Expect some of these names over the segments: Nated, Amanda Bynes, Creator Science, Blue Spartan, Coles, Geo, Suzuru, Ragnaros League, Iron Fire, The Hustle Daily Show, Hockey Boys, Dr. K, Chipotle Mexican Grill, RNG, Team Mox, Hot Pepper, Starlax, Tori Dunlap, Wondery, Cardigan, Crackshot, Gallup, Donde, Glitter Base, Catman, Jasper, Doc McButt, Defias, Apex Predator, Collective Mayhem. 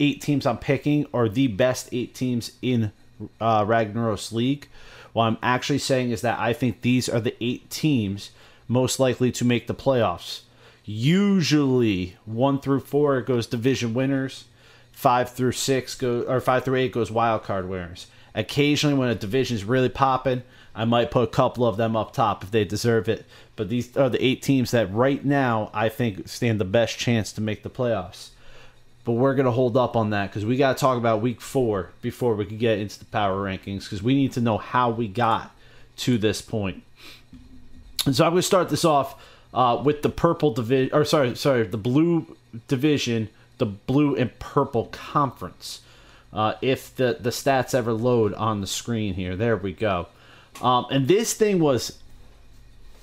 8 teams I'm picking are the best 8 teams in Ragnaros League. What I'm actually saying is that I think these are the 8 teams most likely to make the playoffs. Usually 1 through 4 goes division winners, 5 through 6 go, or 5 through 8 goes wild card winners. Occasionally, when a division is really popping, I might put a couple of them up top if they deserve it. But these are the 8 teams that right now I think stand the best chance to make the playoffs. But we're going to hold up on that because we got to talk about week 4 before we can get into the power rankings, because we need to know how we got to this point. And so I'm going to start this off with the purple division, or sorry, the blue division, the blue and purple conference. If the stats ever load on the screen here, there we go. And this was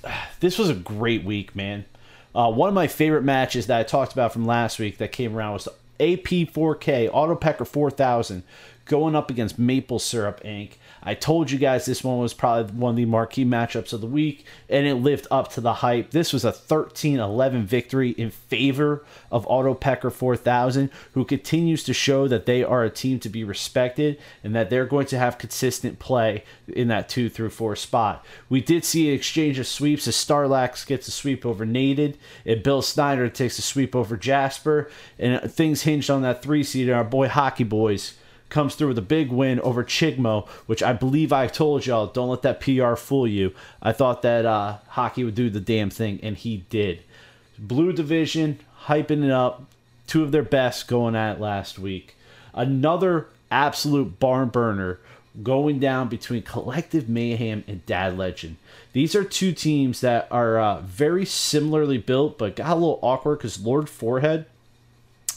a great week, man. One of my favorite matches that I talked about from last week that came around was the AP4K Autopecker 4000 going up against Maple Syrup Inc. I told you guys this one was probably one of the marquee matchups of the week, and it lived up to the hype. This was a 13-11 victory in favor of Autopecker 4000, who continues to show that they are a team to be respected and that they're going to have consistent play in that 2 through 4 spot. We did see an exchange of sweeps as Starlax gets a sweep over Nated, and Bill Snyder takes a sweep over Jasper, and things hinged on that 3-seed, and our boy Hockey Boys comes through with a big win over Chigmo, which I believe I told y'all, don't let that PR fool you. I thought that Hockey would do the damn thing, and he did. Blue Division, hyping it up. 2 of their best going at it last week. Another absolute barn burner going down between Collective Mayhem and Dad Legend. These are 2 teams that are very similarly built, but got a little awkward because Lord Forehead,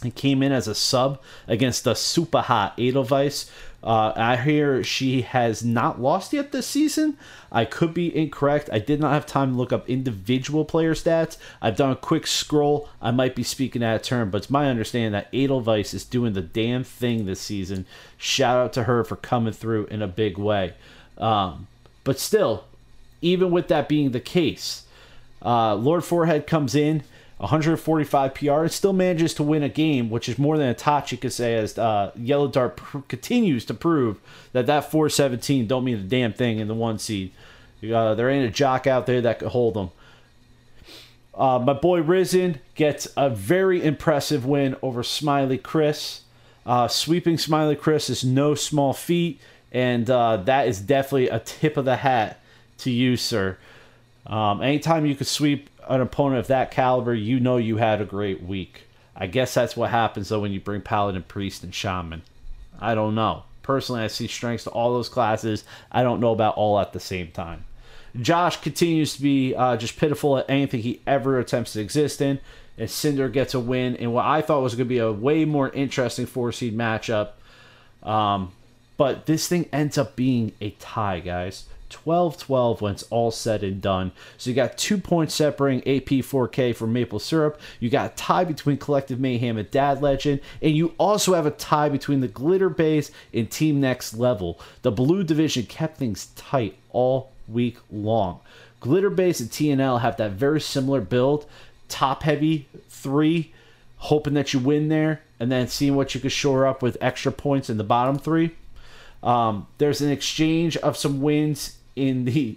and came in as a sub against the super hot Edelweiss. I hear she has not lost yet this season. I could be incorrect. I did not have time to look up individual player stats. I've done a quick scroll. I might be speaking out of turn, but it's my understanding that Edelweiss is doing the damn thing this season. Shout out to her for coming through in a big way. But still, even with that being the case, Lord Forehead comes in, 145 PR, and still manages to win a game, which is more than Itachi could say, as Yellow Dart continues to prove that 417 don't mean a damn thing in the 1 seed. There ain't a jock out there that could hold them. My boy Risen gets a very impressive win over Smiley Chris. Sweeping Smiley Chris is no small feat, and that is definitely a tip of the hat to you, sir. Anytime you could sweep an opponent of that caliber, you know you had a great week. I guess that's what happens, though, when you bring Paladin, Priest, and Shaman. I don't know. Personally, I see strengths to all those classes. I don't know about all at the same time. Josh continues to be just pitiful at anything he ever attempts to exist in, and Cinder gets a win in what I thought was going to be a way more interesting 4-seed matchup. But this thing ends up being a tie, guys. 12-12 when it's all said and done. So you got 2 points separating AP4K from Maple Syrup. You got a tie between Collective Mayhem and Dad Legend. And you also have a tie between the Glitter Base and Team Next Level. The Blue Division kept things tight all week long. Glitter Base and TNL have that very similar build. Top heavy, 3, hoping that you win there, and then seeing what you can shore up with extra points in the bottom 3. There's an exchange of some wins in the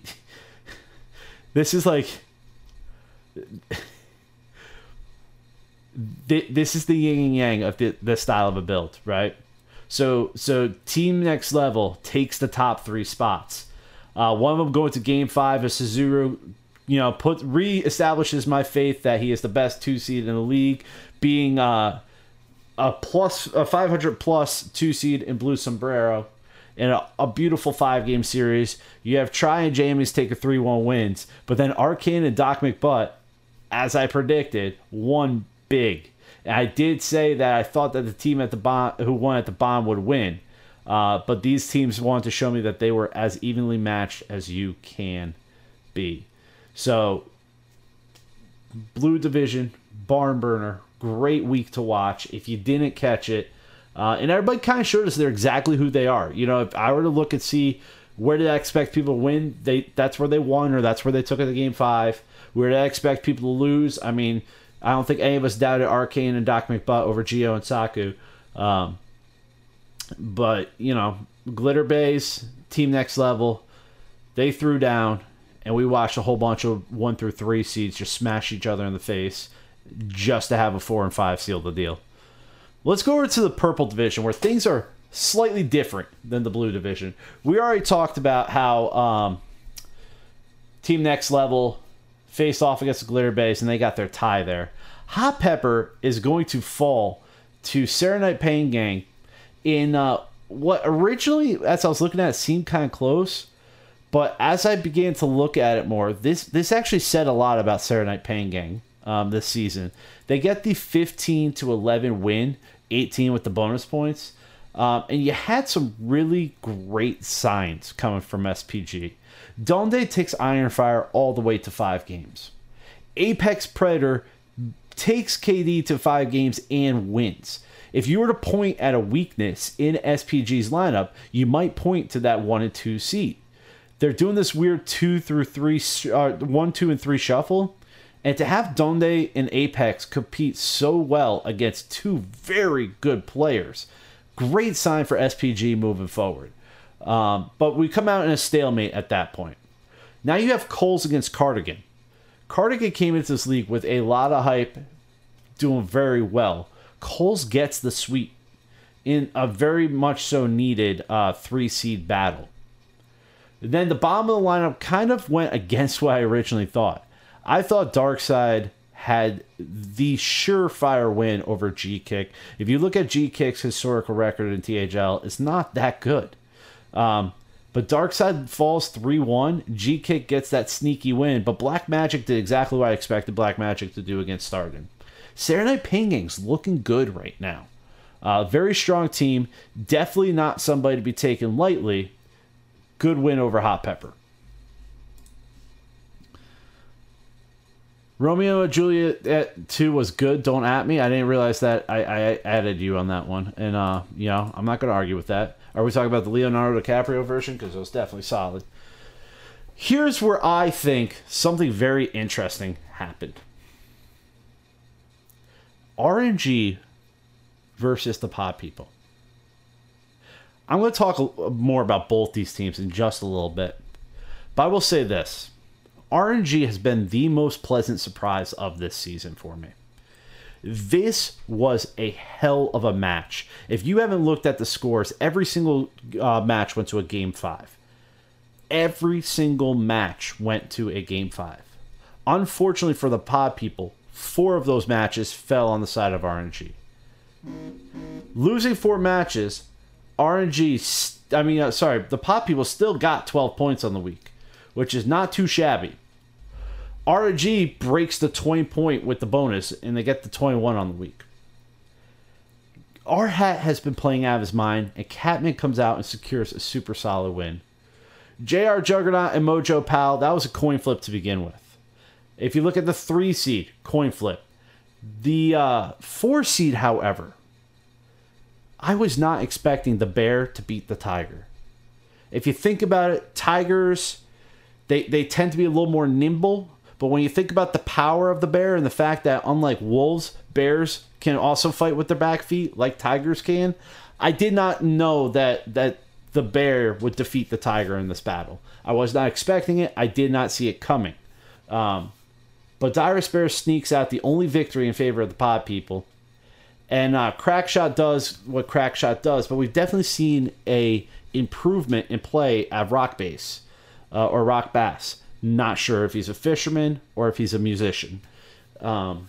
this is like this is the yin and yang of the style of a build, right? So Team Next Level takes the top 3 spots. One of them going to Game 5 as Suzuru, reestablishes my faith that he is the best 2-seed in the league, being a 500+ 2-seed in Blue Sombrero. In a beautiful 5-game series, you have Try and Jamie's take a 3-1 wins, but then Arcane and Doc McButt, as I predicted, won big. And I did say that I thought that the team at the bottom who won at the bottom would win, but these teams wanted to show me that they were as evenly matched as you can be. So, Blue Division, barn burner, great week to watch. If you didn't catch it. And everybody kind of showed us they're exactly who they are. If I were to look and see where did I expect people to win, that's where they won, or that's where they took it to Game 5. Where did I expect people to lose? I mean, I don't think any of us doubted Arcane and Doc McButt over Geo and Saku. But, you know, Glitter Base, Team Next Level, they threw down, and we watched a whole bunch of 1 through 3 seeds just smash each other in the face just to have a 4 and 5 seal the deal. Let's go over to the purple division, where things are slightly different than the blue division. We already talked about how Team Next Level faced off against Glitter Base, and they got their tie there. Hot Pepper is going to fall to Serenite Pain Gang in what originally, as I was looking at it, seemed kind of close. But as I began to look at it more, this actually said a lot about Serenite Pain Gang this season. They get the 15 to 11 win, 18 with the bonus points. And you had some really great signs coming from SPG. Donde takes Iron Fire all the way to 5 games. Apex Predator takes KD to 5 games and wins. If you were to point at a weakness in SPG's lineup, you might point to that 1 and 2 seat. They're doing this weird 1, 2, and 3 shuffle. And to have Donde and Apex compete so well against 2 very good players, great sign for SPG moving forward. But we come out in a stalemate at that point. Now you have Coles against Cardigan. Cardigan came into this league with a lot of hype, doing very well. Coles gets the sweep in a very much so needed 3-seed battle. Then the bottom of the lineup kind of went against what I originally thought. I thought Darkseid had the surefire win over G Kick. If you look at G Kick's historical record in THL, it's not that good. But Darkseid falls 3-1. G Kick gets that sneaky win. But Black Magic did exactly what I expected Black Magic to do against Stargan. Serenite Pain Gang's looking good right now. Very strong team. Definitely not somebody to be taken lightly. Good win over Hot Pepper. Romeo and Juliet at 2 was good. Don't at me. I didn't realize that I added you on that one. And, you know, I'm not going to argue with that. Are we talking about the Leonardo DiCaprio version? Because it was definitely solid. Here's where I think something very interesting happened. RNG versus the Pod People. I'm going to talk more about both these teams in just a little bit. But I will say this. RNG has been the most pleasant surprise of this season for me. This was a hell of a match. If you haven't looked at the scores, every single match went to a Game 5. Every single match went to a Game 5. Unfortunately for the Pod People, 4 of those matches fell on the side of RNG. Losing 4 matches, the Pod People still got 12 points on the week, which is not too shabby. RNG breaks the 20 point with the bonus, and they get the 21 on the week. R-Hat has been playing out of his mind, and Catman comes out and secures a super solid win. JR Juggernaut and Mojo Pal, that was a coin flip to begin with. If you look at the 3 seed, coin flip. The 4 seed, however, I was not expecting the Bear to beat the Tiger. If you think about it, Tigers, They tend to be a little more nimble, but when you think about the power of the Bear and the fact that, unlike wolves, bears can also fight with their back feet like tigers can, I did not know that the Bear would defeat the Tiger in this battle. I was not expecting it. I did not see it coming. But Dyrus Bear sneaks out the only victory in favor of the Pod People. And Crackshot does what Crackshot does, but we've definitely seen a improvement in play at Rock Base. Or Rock Bass. Not sure if he's a fisherman or if he's a musician. But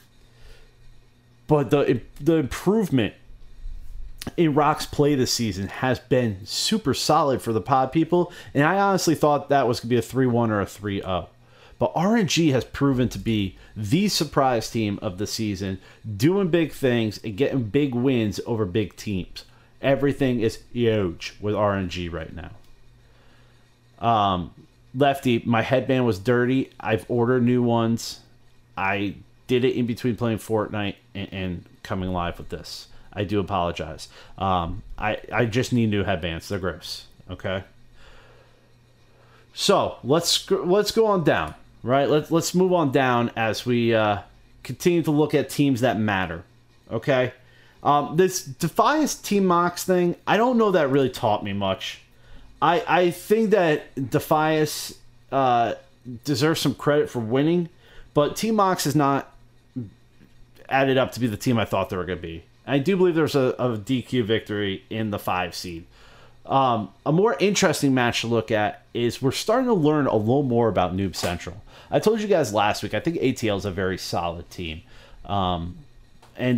the improvement in Rock's play this season has been super solid for the Pod People. And I honestly thought that was going to be a 3-1 or a 3-0. But RNG has proven to be the surprise team of the season, doing big things and getting big wins over big teams. Everything is huge with RNG right now. Lefty, my headband was dirty. I've ordered new ones. I did it in between playing Fortnite and coming live with this. I do apologize. I just need new headbands. They're gross. Okay. So let's go on down. Right. Let's move on down as we continue to look at teams that matter. Okay. This Defias Team Mox thing, I don't know that really taught me much. I think that Defias deserves some credit for winning, but Team Mox has not added up to be the team I thought they were going to be. I do believe there's a DQ victory in the 5 seed. A more interesting match to look at is we're starting to learn a little more about Noob Central. I told you guys last week, I think ATL is a very solid team. And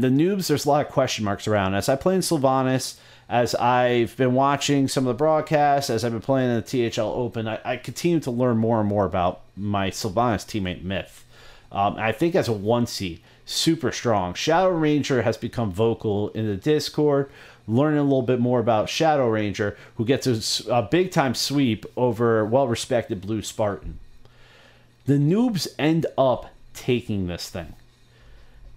the noobs, there's a lot of question marks around. As I play in Sylvanas, as I've been watching some of the broadcasts, as I've been playing in the THL Open, I continue to learn more and more about my Sylvanas teammate Myth. I think as a 1 seed, super strong. Shadow Ranger has become vocal in the Discord, learning a little bit more about Shadow Ranger, who gets a big-time sweep over well-respected Blue Spartan. The noobs end up taking this thing.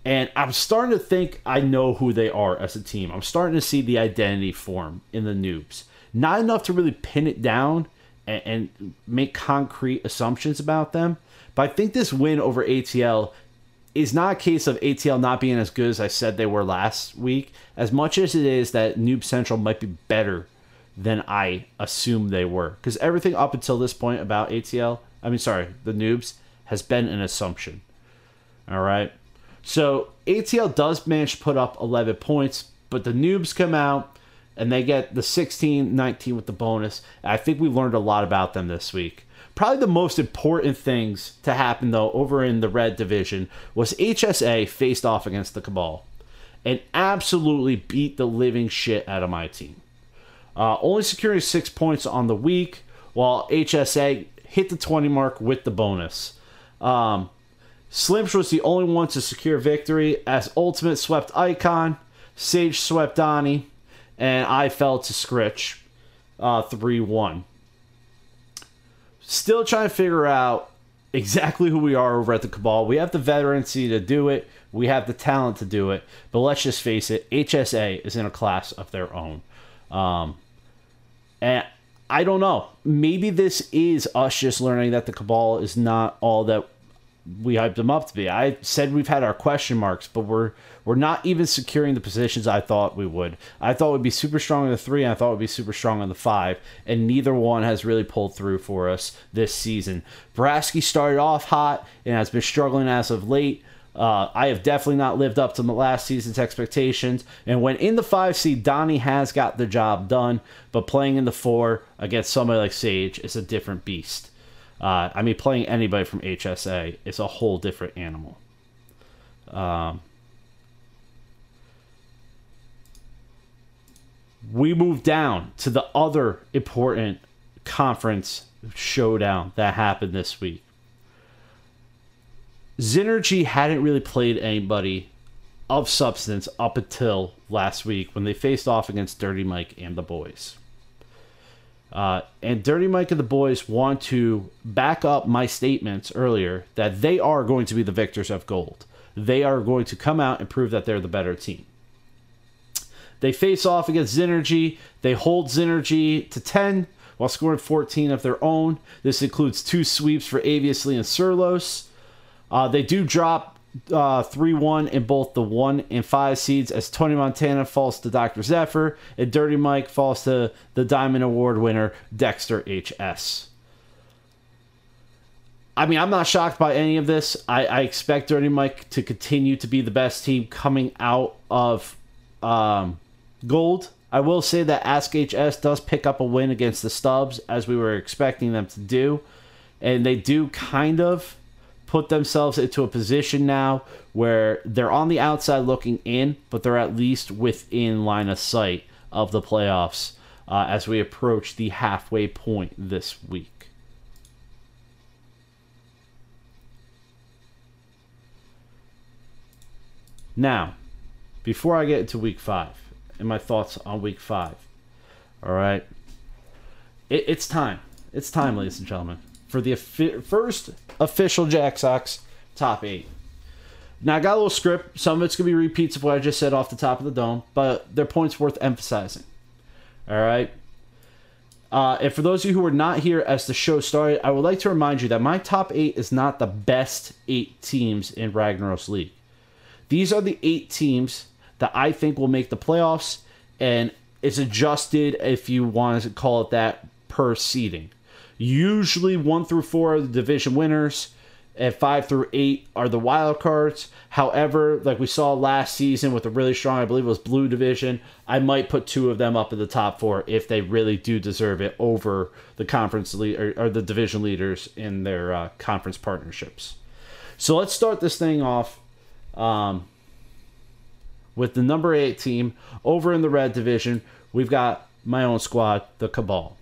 And I'm starting to think I know who they are as a team. I'm starting to see the identity form in the noobs. Not enough to really pin it down and make concrete assumptions about them. But I think this win over ATL is not a case of ATL not being as good as I said they were last week, as much as it is that Noob Central might be better than I assumed they were. Because everything up until this point about the noobs, has been an assumption. All right? So ATL does manage to put up 11 points, but the noobs come out and they get the 16, 19 with the bonus. I think we learned a lot about them this week. Probably the most important things to happen, though, over in the red division was HSA faced off against the Cabal and absolutely beat the living shit out of my team. Only securing 6 points on the week, while HSA hit the 20 mark with the bonus. Slimsh was the only one to secure victory, as Ultimate swept Icon, Sage swept Donnie, and I fell to Scritch 3-1. Still trying to figure out exactly who we are over at the Cabal. We have the veterancy to do it. We have the talent to do it. But let's just face it, HSA is in a class of their own. And I don't know. Maybe this is us just learning that the Cabal is not all that we hyped them up to be. I said we've had our question marks, but we're not even securing the positions I thought we would. I thought we'd be super strong in the 3, and I thought we'd be super strong in the 5, and neither one has really pulled through for us this season. Brasky started off hot and has been struggling as of late. I have definitely not lived up to the last season's expectations, and when in the 5 seed, Donnie has got the job done, but playing in the 4 against somebody like Sage is a different beast. I mean, playing anybody from HSA is a whole different animal. We move down to the other important conference showdown that happened this week. Synergy hadn't really played anybody of substance up until last week when they faced off against Dirty Mike and the boys. And Dirty Mike and the boys want to back up my statements earlier that they are going to be the victors of gold. They are going to come out and prove that they're the better team. They face off against Synergy. They hold Synergy to 10 while scoring 14 of their own. This includes 2 sweeps for Aviously and Surlos. They do drop 3-1 in both the 1 and 5 seeds as Tony Montana falls to Dr. Zephyr and Dirty Mike falls to the Diamond Award winner Dexter HS. I mean, I'm not shocked by any of this. I expect Dirty Mike to continue to be the best team coming out of gold. I will say that Ask HS does pick up a win against the Stubbs as we were expecting them to do, and they do kind of put themselves into a position now where they're on the outside looking in, but they're at least within line of sight of the playoffs as we approach the halfway point this week. Now, before I get into week 5 and my thoughts on week 5, all right, it's time. It's time, ladies and gentlemen, for the first official Jack Sox top 8. Now, I got a little script. Some of it's going to be repeats of what I just said off the top of the dome, but their points worth emphasizing. All right? And for those of you who were not here as the show started, I would like to remind you that my top 8 is not the best 8 teams in Ragnaros League. These are the 8 teams that I think will make the playoffs, and it's adjusted, if you want to call it that, per seeding. Usually 1 through 4 are the division winners, and 5 through 8 are the wild cards. However, like we saw last season with a really strong, I believe it was Blue Division, I might put 2 of them up in the top 4 if they really do deserve it over the conference or the division leaders in their conference partnerships. So let's start this thing off with the number 8 team. Over in the red division, we've got my own squad, the Cabal.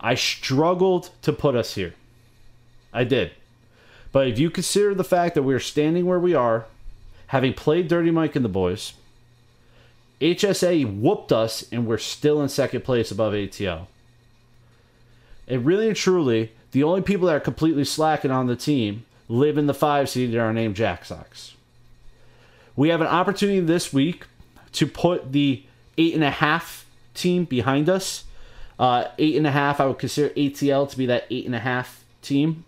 I struggled to put us here. I did. But if you consider the fact that we're standing where we are, having played Dirty Mike and the boys, HSA whooped us, and we're still in second place above ATL. And really and truly, the only people that are completely slacking on the team live in the 5 seed and are named Jack Sox. We have an opportunity this week to put the 8.5 team behind us. 8.5, I would consider ATL to be that 8.5 team.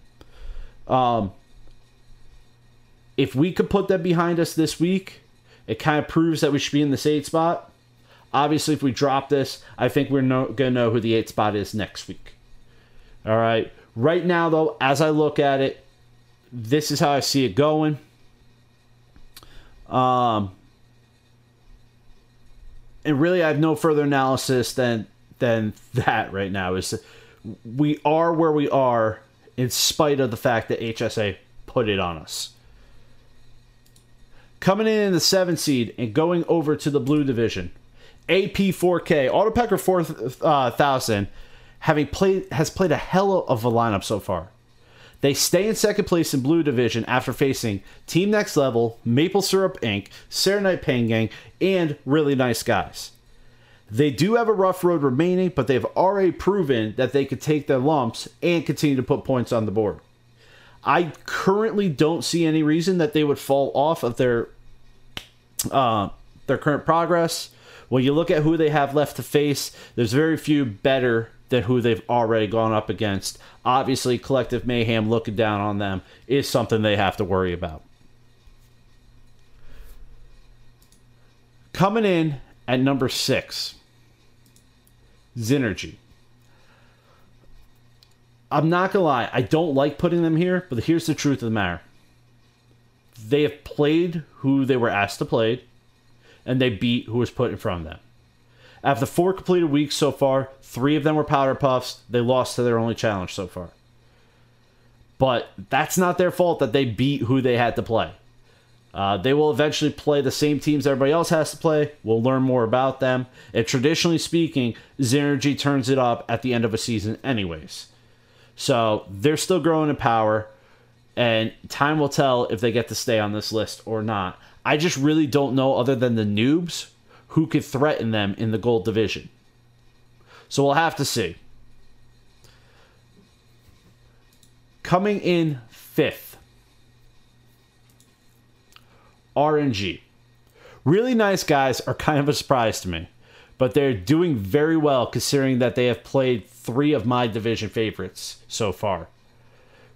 If we could put that behind us this week, it kind of proves that we should be in this 8 spot. Obviously, if we drop this, I think we're going to know who the 8 spot is next week. All right. Right now, though, as I look at it, this is how I see it going. And really, I have no further analysis than that right now. Is we are where we are, in spite of the fact that HSA put it on us. Coming in the 7 seed and going over to the blue division, AP4K, Autopecker 4000, has played a hell of a lineup so far. They stay in second place in blue division after facing Team Next Level, Maple Syrup Inc., Serenite Pain Gang, and Really Nice Guys. They do have a rough road remaining, but they've already proven that they could take their lumps and continue to put points on the board. I currently don't see any reason that they would fall off of their current progress. When you look at who they have left to face, there's very few better than who they've already gone up against. Obviously, Collective Mayhem looking down on them is something they have to worry about. Coming in at number 6, Zynergy. I'm not going to lie, I don't like putting them here, but here's the truth of the matter. They have played who they were asked to play, and they beat who was put in front of them. After 4 completed weeks so far, 3 of them were Powder Puffs. They lost to their only challenge so far. But that's not their fault that they beat who they had to play. They will eventually play the same teams everybody else has to play. We'll learn more about them. And traditionally speaking, Zynergy turns it up at the end of a season anyways. So they're still growing in power, and time will tell if they get to stay on this list or not. I just really don't know, other than the noobs, who could threaten them in the gold division. So we'll have to see. Coming in 5th. RNG. Really Nice Guys are kind of a surprise to me, but they're doing very well considering that they have played 3 of my division favorites so far.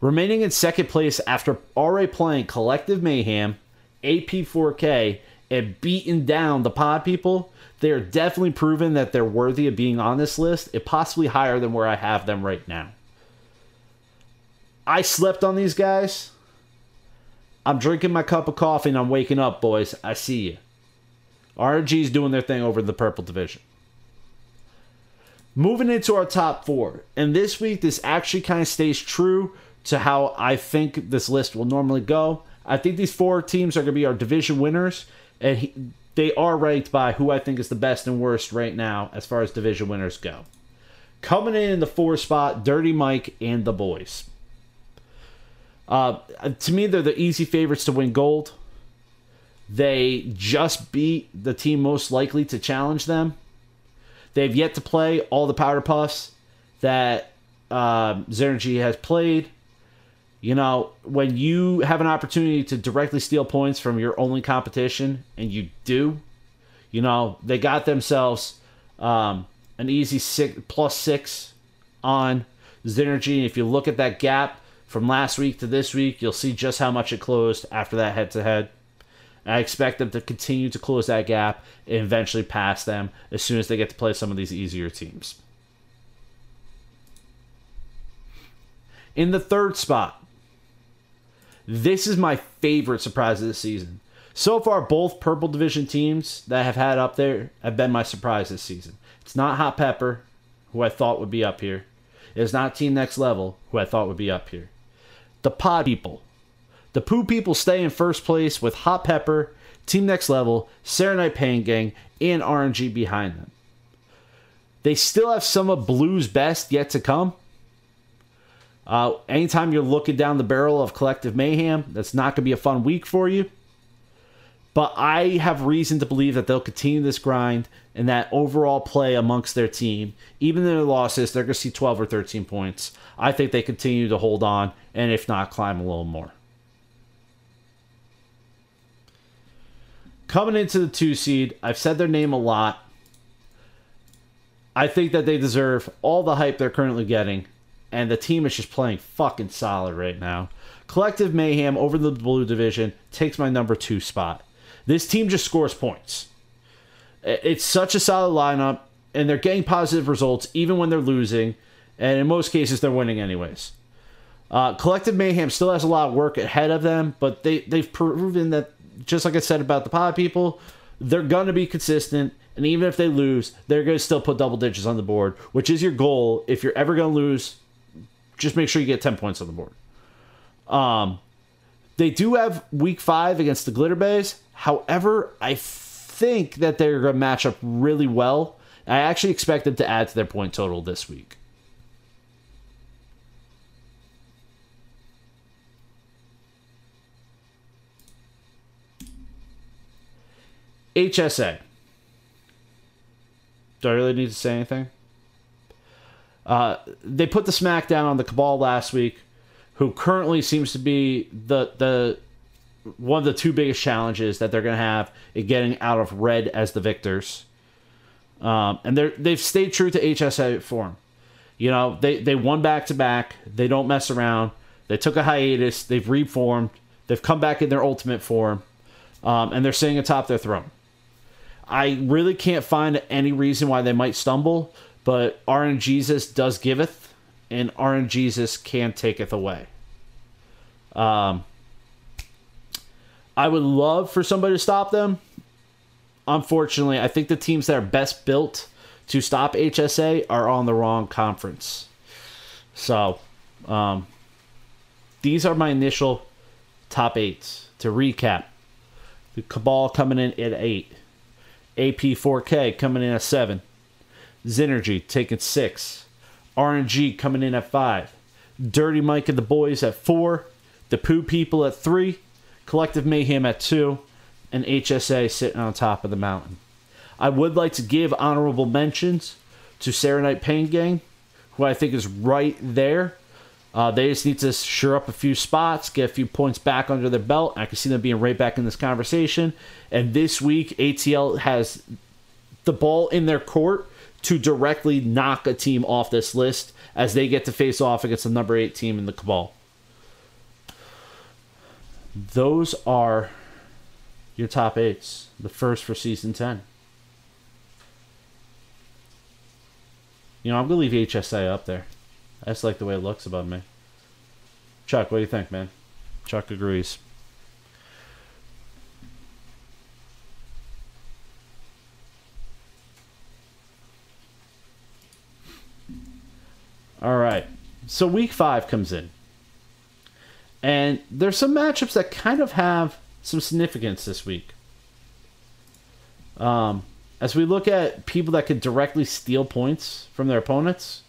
Remaining in second place after already playing Collective Mayhem, AP4K, and beating down the Pod People, they are definitely proven that they're worthy of being on this list, and possibly higher than where I have them right now. I slept on these guys. I'm drinking my cup of coffee and I'm waking up, boys. I see you. RNG's doing their thing over in the purple division. Moving into our top 4. And this week, this actually kind of stays true to how I think this list will normally go. I think these 4 teams are going to be our division winners. And they are ranked by who I think is the best and worst right now as far as division winners go. Coming in the 4th spot, Dirty Mike and the boys. To me, they're the easy favorites to win gold. They just beat the team most likely to challenge them. They've yet to play all the Powder Puffs that Zynergy has played. You know, when you have an opportunity to directly steal points from your only competition, and you do, you know, they got themselves an easy +6 on Zynergy. And if you look at that gap from last week to this week, you'll see just how much it closed after that head-to-head. I expect them to continue to close that gap and eventually pass them as soon as they get to play some of these easier teams. In the third spot, this is my favorite surprise of this season. So far, both Purple Division teams that I have had up there have been my surprise this season. It's not Hot Pepper, who I thought would be up here. It's not Team Next Level, who I thought would be up here. The Pod People. The Poo People stay in first place with Hot Pepper, Team Next Level, Serenite Pain Gang, and RNG behind them. They still have some of Blue's best yet to come. Anytime you're looking down the barrel of Collective Mayhem, that's not going to be a fun week for you. But I have reason to believe that they'll continue this grind and that overall play amongst their team, even their losses, they're going to see 12 or 13 points. I think they continue to hold on and, if not, climb a little more. Coming into the 2 seed, I've said their name a lot. I think that they deserve all the hype they're currently getting, and the team is just playing fucking solid right now. Collective Mayhem over the Blue Division takes my number 2 spot. This team just scores points. It's such a solid lineup, and they're getting positive results even when they're losing, and in most cases, they're winning anyways. Collective Mayhem still has a lot of work ahead of them, but they've proven that, just like I said about the Pod People, they're going to be consistent, and even if they lose, they're going to still put double digits on the board, which is your goal. If you're ever going to lose, just make sure you get 10 points on the board. They do have week 5 against the Glitter Base. However, I think that they're going to match up really well. I actually expect them to add to their point total this week. HSA. Do I really need to say anything? They put the smack down on the Cabal last week, who currently seems to be the one of the 2 biggest challenges that they're going to have in getting out of red as the victors. And they've stayed true to HSA form. You know, they won back-to-back. They don't mess around. They took a hiatus. They've reformed. They've come back in their ultimate form. And they're sitting atop their throne. I really can't find any reason why they might stumble, but RNGesus does giveth, and RNGesus can taketh away. I would love for somebody to stop them. Unfortunately, I think the teams that are best built to stop HSA are on the wrong conference. So, these are my initial top 8. To recap, the Cabal coming in at 8. AP4K coming in at 7. Xynergy taking 6. RNG coming in at 5. Dirty Mike and the boys at 4. The Poo People at 3. Collective Mayhem at 2. And HSA sitting on top of the mountain. I would like to give honorable mentions to Serenite Pain Gang, who I think is right there. They just need to shore up a few spots, get a few points back under their belt. I can see them being right back in this conversation. And this week, ATL has the ball in their court to directly knock a team off this list as they get to face off against the number 8 team in the Cabal. Those are your top 8s, the first for Season 10. You know, I'm going to leave HSA up there. I just like the way it looks above me. Chuck, what do you think, man? Chuck agrees. All right. So week 5 comes in. And there's some matchups that kind of have some significance this week. As we look at people that could directly steal points from their opponents,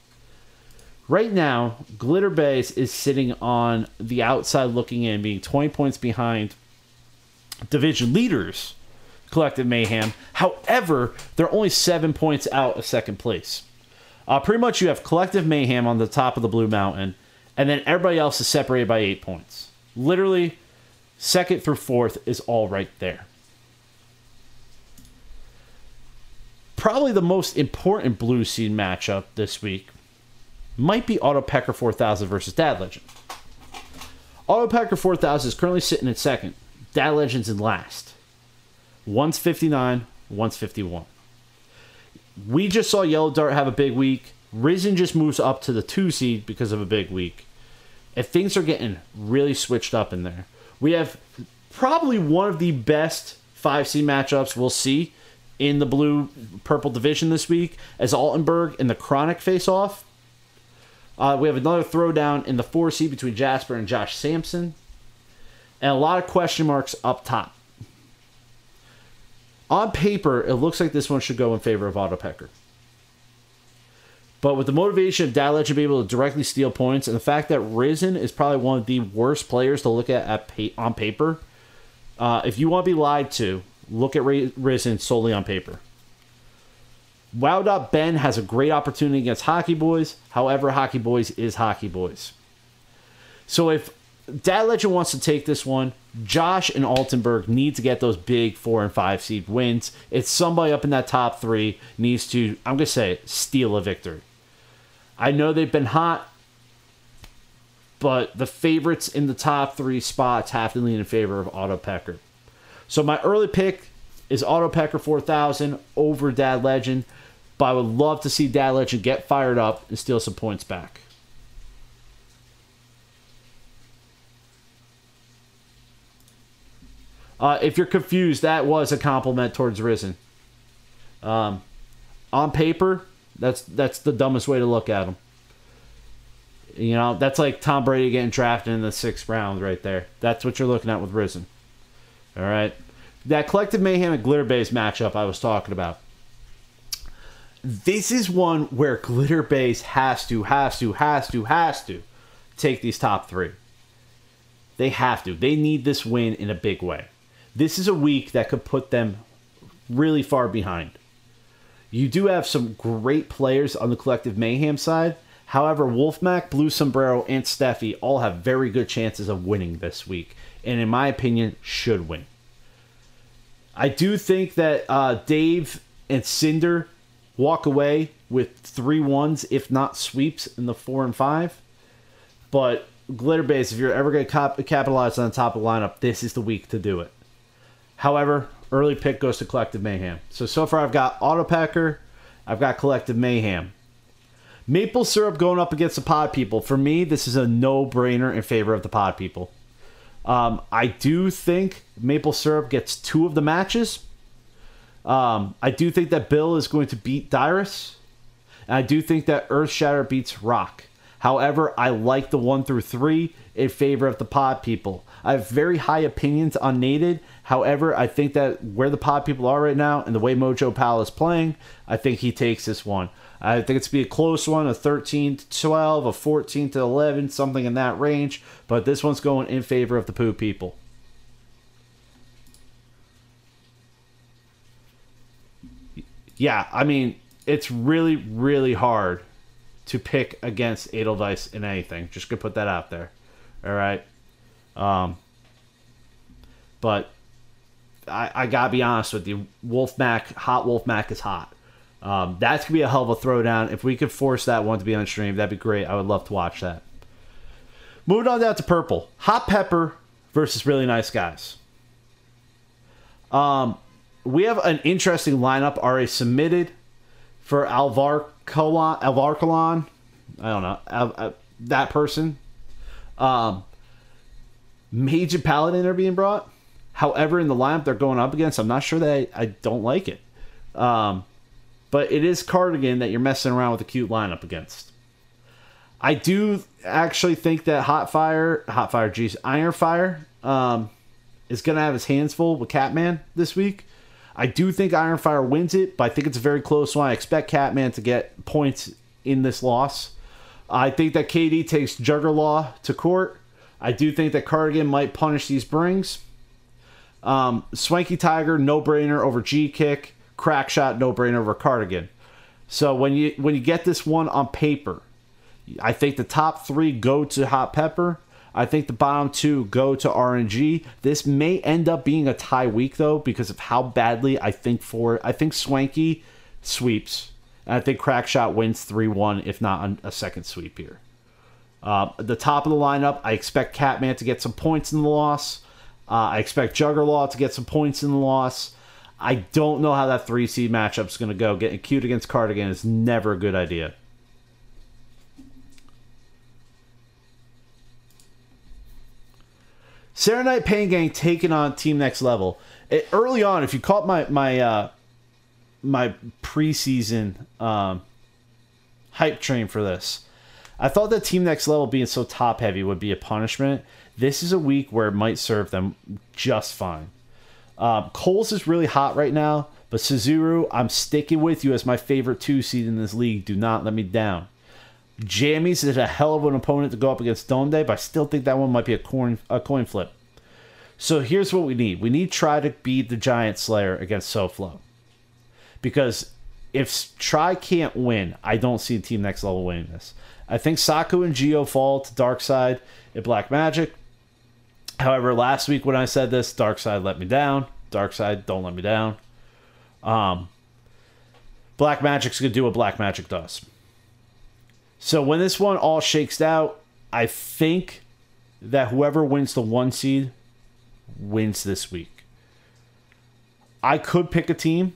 right now, Glitter Base is sitting on the outside looking in, being 20 points behind division leaders, Collective Mayhem. However, they're only 7 points out of 2nd place. Pretty much you have Collective Mayhem on the top of the Blue Mountain, and then everybody else is separated by 8 points. Literally, 2nd through 4th is all right there. Probably the most important Blue Seed matchup this week might be Autopecker 4000 versus Dad Legend. Autopecker 4000 is currently sitting in 2nd. Dad Legend's in last. One's 59, one's 51. We just saw Yellow Dart have a big week. Risen just moves up to the 2 seed because of a big week. And things are getting really switched up in there. We have probably one of the best 5C matchups we'll see in the blue-purple division this week as Altenberg and the Chronic face off. We have another throwdown in the 4C between Jasper and Josh Sampson. And a lot of question marks up top. On paper, it looks like this one should go in favor of Autopecker. But with the motivation of Dad Legend being able to directly steal points, and the fact that Risen is probably one of the worst players to look at on paper, if you want to be lied to, look at Risen solely on paper. Wow.Ben has a great opportunity against Hockey Boys. However, Hockey Boys is Hockey Boys. So if Dad Legend wants to take this one, Josh and Altenberg need to get those big 4 and 5 seed wins. It's somebody up in that top three needs to, I'm going to say, steal a victory. I know they've been hot, but the favorites in the top three spots have to lean in favor of Autopecker. So my early pick is Autopecker 4000 over Dad Legend, but I would love to see Dad Legend get fired up and steal some points back. If you're confused, that was a compliment towards Risen. On paper, that's the dumbest way to look at him. You know, that's like Tom Brady getting drafted in the 6th round right there. That's what you're looking at with Risen. All right. That Collective Mayhem and Glitter Base matchup I was talking about. This is one where Glitter Base has to take these top three. They have to. They need this win in a big way. This is a week that could put them really far behind. You do have some great players on the Collective Mayhem side. However, Wolfmac, Blue Sombrero, and Steffi all have very good chances of winning this week. And in my opinion, should win. I do think that Dave and Cinder walk away with 3 1s, if not sweeps, in the 4 and 5. But Glitter Base, if you're ever going to capitalize on the top of the lineup, this is the week to do it. However, early pick goes to Collective Mayhem. So far I've got Autopecker, I've got Collective Mayhem. Maple Syrup going up against the Pod People. For me, this is a no-brainer in favor of the Pod People. I do think Maple Syrup gets 2 of the matches. I do think that Bill is going to beat Dyrus. And I do think that Earthshatter beats Rock. However, I like the 1 through 3 in favor of the Pod People. I have very high opinions on Nated. However, I think that where the Pod People are right now and the way Mojo Pal is playing, I think he takes this one. I think it's going to be a close one, a 13 to 12, a 14 to 11, something in that range. But this one's going in favor of the Poo People. Yeah, I mean, it's really, really hard to pick against Edelweiss in anything. Just going to put that out there. All right. But I got to be honest with you. Wolfmac, Hot Wolfmac is hot. That's going to be a hell of a throwdown. If we could force that one to be on stream, that'd be great. I would love to watch that. Moving on down to purple. Hot Pepper versus Really Nice Guys. We have an interesting lineup already submitted for Alvarkalon, I don't know, that person. Mage and Paladin are being brought. However, in the lineup they're going up against, I'm not sure that I don't like it. But it is Cardigan that you're messing around with a cute lineup against. I do actually think that Iron Fire is going to have his hands full with Catman this week. I do think Iron Fire wins it, but I think it's a very close one. I expect Catman to get points in this loss. I think that KD takes Juggerlaw to court. I do think that Cardigan might punish these brings. Swanky Tiger, no-brainer over G Kick. Crackshot, no-brainer over Cardigan. So when you get this one on paper, I think the top 3 go to Hot Pepper. I think the bottom 2 go to RNG. This may end up being a tie week, though, because of how badly I think Swanky sweeps. And I think Crackshot wins 3-1, if not on a second sweep here. The top of the lineup, I expect Catman to get some points in the loss. I expect Juggerlaw to get some points in the loss. I don't know how that 3C matchup's going to go. Getting cute against Cardigan is never a good idea. Serenite Pain Gang taking on Team Next Level. Early on, if you caught my preseason hype train for this, I thought that Team Next Level being so top-heavy would be a punishment. This is a week where it might serve them just fine. Coles is really hot right now, but Suzuru, I'm sticking with you as my favorite 2 seed in this league. Do not let me down. Jammies is a hell of an opponent to go up against Donde, but I still think that one might be a coin flip. So here's what we need. We need Try to beat the Giant Slayer against SoFlo. Because if Try can't win, I don't see Team Next Level winning this. I think Saku and Geo fall to Darkseid at Black Magic. However, last week when I said this, Darkseid let me down. Darkseid, don't let me down. Black Magic's going to do what Black Magic does. So when this one all shakes out, I think that whoever wins the 1 seed wins this week. I could pick a team.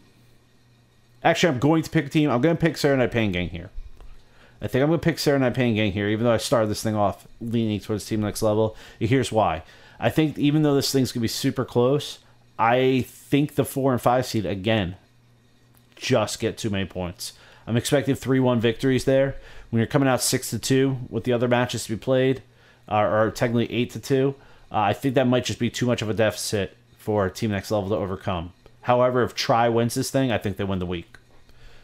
Actually, I'm going to pick a team. I'm going to pick Serenite Pain Gang here. I think I'm going to pick Serenite Pain Gang here, even though I started this thing off leaning towards Team Next Level. Here's why. I think even though this thing's going to be super close, I think the 4 and 5 seed, again, just get too many points. I'm expecting 3-1 victories there. When you're coming out 6-2 with the other matches to be played, or technically 8-2, I think that might just be too much of a deficit for Team Next Level to overcome. However, if Try wins this thing, I think they win the week.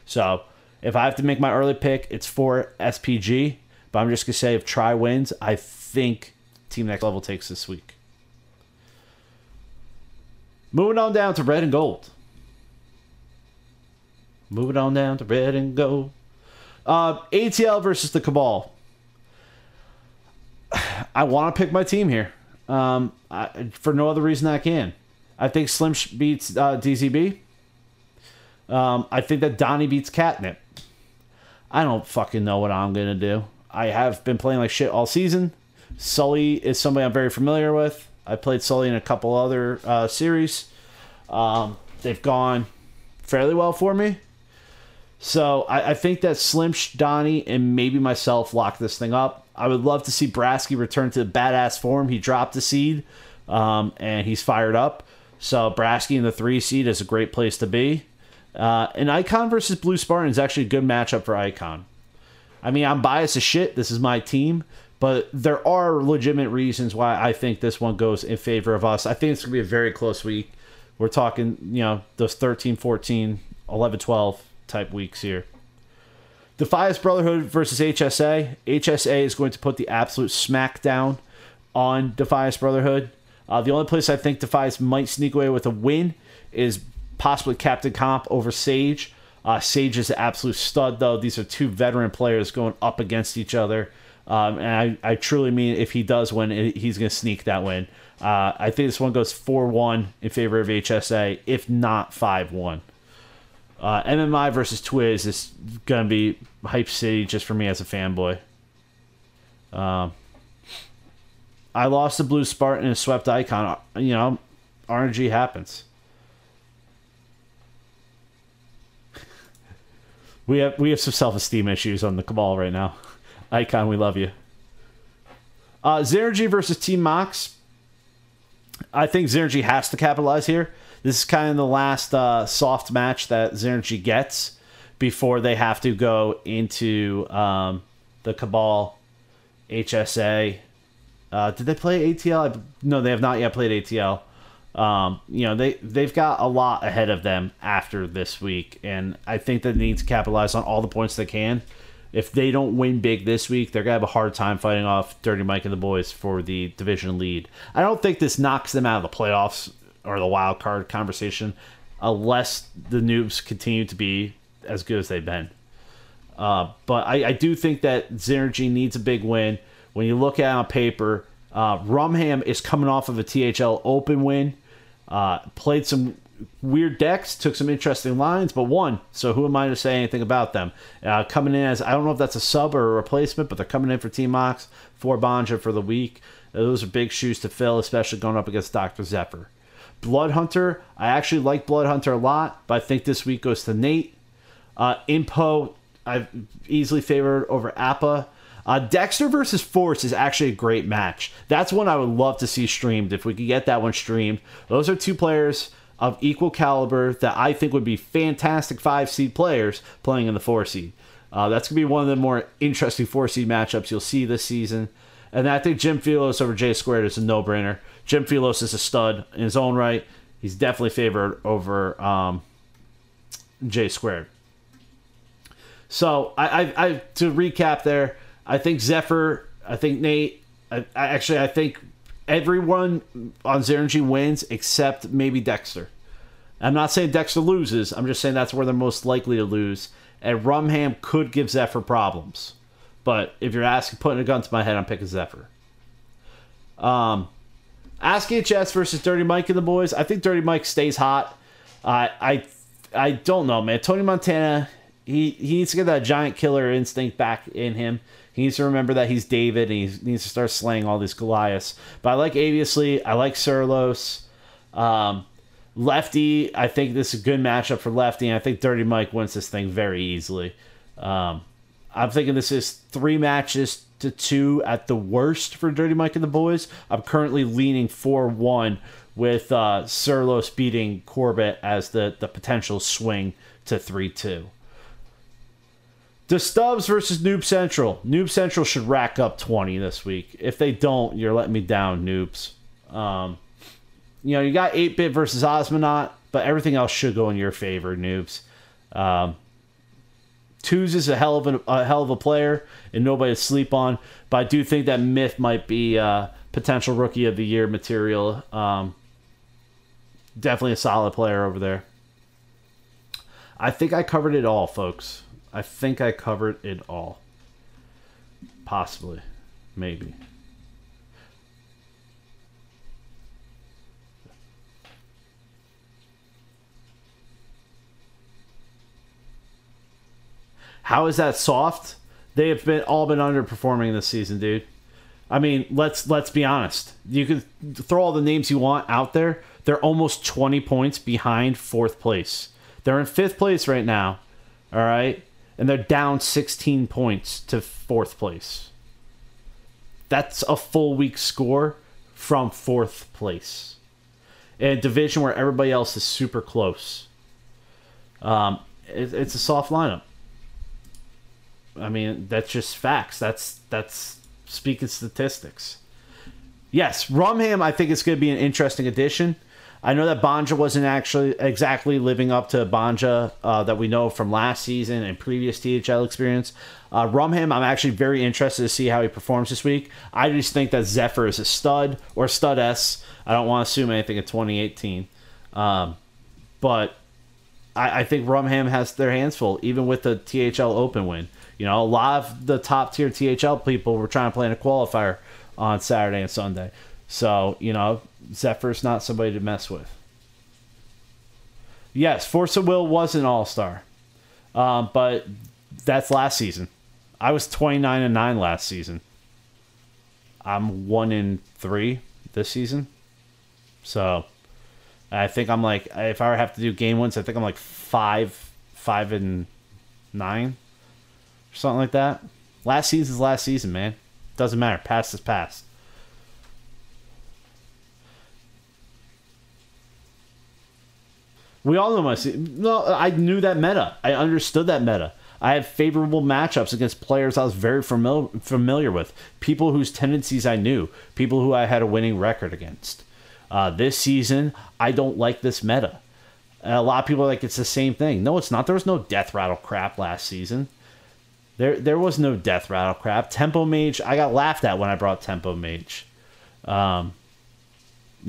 So if I have to make my early pick, it's for SPG. But I'm just going to say if Try wins, I think Team Next Level takes this week. Moving on down to Red and Gold. Moving on down to Red and Gold. ATL versus the Cabal. I want to pick my team here. For no other reason I can. I think Slimsh beats DZB. I think that Donnie beats Catnip. I don't fucking know what I'm going to do. I have been playing like shit all season. Sully is somebody I'm very familiar with. I played Sully in a couple other series. They've gone fairly well for me. So I think that Slimsh, Donnie, and maybe myself lock this thing up. I would love to see Brasky return to the badass form. He dropped a seed, and he's fired up. So Brasky in the 3 seed is a great place to be. And Icon versus Blue Spartan is actually a good matchup for Icon. I mean, I'm biased as shit. This is my team. But there are legitimate reasons why I think this one goes in favor of us. I think it's going to be a very close week. We're talking, you know, those 13, 14, 11, 12. Type weeks here. Defias Brotherhood versus HSA. HSA is going to put the absolute smackdown on Defias Brotherhood. The only place I think Defias might sneak away with a win is possibly Captain Comp over Sage. Sage is an absolute stud, though. These are two veteran players going up against each other. And I truly mean if he does win, he's going to sneak that win. I think this one goes 4-1 in favor of HSA, if not 5-1. MMI versus Twiz is going to be Hype City just for me as a fanboy. I lost the Blue Spartan and swept Icon. You know, RNG happens. We have some self-esteem issues on the Cabal right now. Icon, we love you. Zenergy versus Team Mox. I think Zenergy has to capitalize here. This is kind of the last soft match that Zenergy gets before they have to go into the Cabal, HSA. Did they play ATL? No, they have not yet played ATL. You know, they've got a lot ahead of them after this week, and I think that they need to capitalize on all the points they can. If they don't win big this week, they're going to have a hard time fighting off Dirty Mike and the boys for the division lead. I don't think this knocks them out of the playoffs or the wild card conversation, unless the noobs continue to be as good as they've been. But I do think that Zenergy needs a big win. When you look at it on paper, Rumham is coming off of a THL Open win. Played some weird decks, took some interesting lines, but won. So who am I to say anything about them? Coming in as, I don't know if that's a sub or a replacement, but they're coming in for Team Mox, for Banja for the week. Those are big shoes to fill, especially going up against Dr. Zephyr. Blood Hunter. I actually like Blood Hunter a lot, but I think this week goes to Nate. Impo, I've easily favored over Appa. Dexter versus Force is actually a great match. That's one I would love to see streamed if we could get that one streamed. Those are two players of equal caliber that I think would be fantastic 5-seed players playing in the 4-seed. That's going to be one of the more interesting 4-seed matchups you'll see this season. And I think Jim Filos over Jay Squared is a no-brainer. Jim Filos is a stud in his own right. He's definitely favored over Jay Squared. So, I to recap there, I think Zephyr, I think Nate, I think everyone on ZeroNG wins except maybe Dexter. I'm not saying Dexter loses. I'm just saying that's where they're most likely to lose. And Rumham could give Zephyr problems. But if you're asking, putting a gun to my head, I'm picking Zephyr. Ask HS versus Dirty Mike and the boys. I think Dirty Mike stays hot. I don't know, man. Tony Montana, he needs to get that giant killer instinct back in him. He needs to remember that he's David, and he needs to start slaying all these Goliaths. But I like Avius Lee. I like Surlos. Lefty, I think this is a good matchup for Lefty, and I think Dirty Mike wins this thing very easily. I'm thinking this is 3 matches to 2 at the worst for Dirty Mike and the boys. I'm currently leaning 4-1 with Surlos beating Corbett as the potential swing to 3-2. The Stubbs versus Noob Central. Noob Central should rack up 20 this week. If they don't, you're letting me down, Noobs. You know, you got 8-Bit versus Osmonaut, but everything else should go in your favor, Noobs. Twos is a hell of a player and nobody to sleep on, but I do think that Myth might be potential Rookie of the Year material. Definitely a solid player over there. I think I covered it all, folks. I think I covered it all. Possibly. Maybe. How is that soft? They have all been underperforming this season, dude. I mean, let's be honest. You can throw all the names you want out there. They're almost 20 points behind 4th place. They're in 5th place right now. All right? And they're down 16 points to 4th place. That's a full week score from 4th place. In a division where everybody else is super close. It's a soft lineup. I mean, that's just facts. That's speaking statistics. Yes, Rumham, I think it's going to be an interesting addition. I know that Banja wasn't actually exactly living up to Banja that we know from last season and previous THL experience. Rumham, I'm actually very interested to see how he performs this week. I just think that Zephyr is a stud or studess. I don't want to assume anything in 2018. But I think Rumham has their hands full, even with the THL Open win. You know, a lot of the top-tier THL people were trying to play in a qualifier on Saturday and Sunday. So, you know, Zephyr's not somebody to mess with. Yes, Force of Will was an all-star. But that's last season. I was 29-9 last season. I'm 1-3 this season. So, I think I'm like, if I have to do game wins, I think I'm like 5-9. Something like that. Last season's last season, man. Doesn't matter. Past is past. We all know my season. No, I knew that meta. I understood that meta. I had favorable matchups against players I was very familiar with. People whose tendencies I knew. People who I had a winning record against. This season, I don't like this meta. And a lot of people are like, it's the same thing. No, it's not. There was no death rattle crap last season. There was no death rattle crap. Tempo Mage, I got laughed at when I brought Tempo Mage. You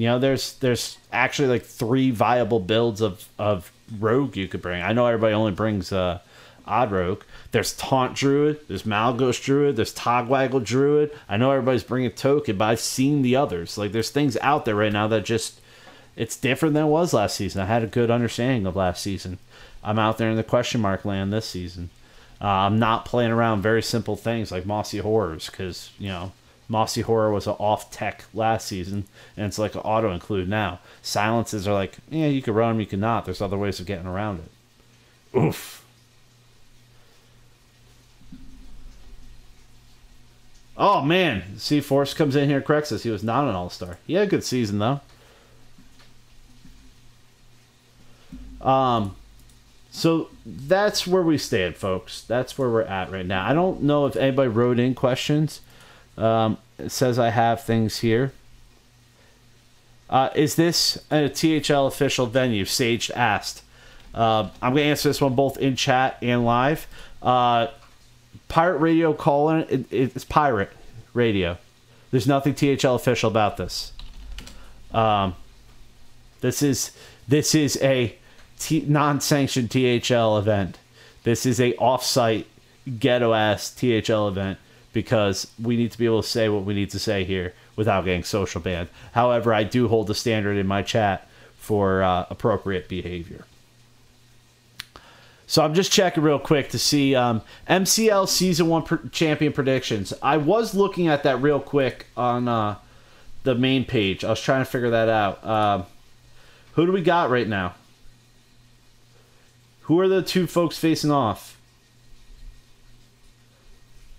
know, there's actually like 3 viable builds of Rogue you could bring. I know everybody only brings Odd Rogue. There's Taunt Druid. There's Malghosh Druid. There's Togwaggle Druid. I know everybody's bringing Token, but I've seen the others. Like, there's things out there right now that just, it's different than it was last season. I had a good understanding of last season. I'm out there in the question mark land this season. I'm not playing around very simple things like Mossy Horrors because, you know, Mossy Horror was an off-tech last season, and it's like an auto-include now. Silences are like, yeah, you can run them, you can not. There's other ways of getting around it. Oof. Oh, man. C-Force comes in here and corrects us. He was not an all-star. He had a good season, though. So that's where we stand, folks. That's where we're at right now. I don't know if anybody wrote in questions. It says I have things here. Is this a THL official venue? Sage asked. I'm going to answer this one both in chat and live. Pirate Radio calling. It's Pirate Radio. There's nothing THL official about this. This is a non-sanctioned THL event. This is a off-site ghetto-ass THL event because we need to be able to say what we need to say here without getting social banned. However, I do hold the standard in my chat for appropriate behavior. So I'm just checking real quick to see MCL Season 1 champion predictions. I was looking at that real quick on the main page. I was trying to figure that out. Who do we got right now? Who are the two folks facing off?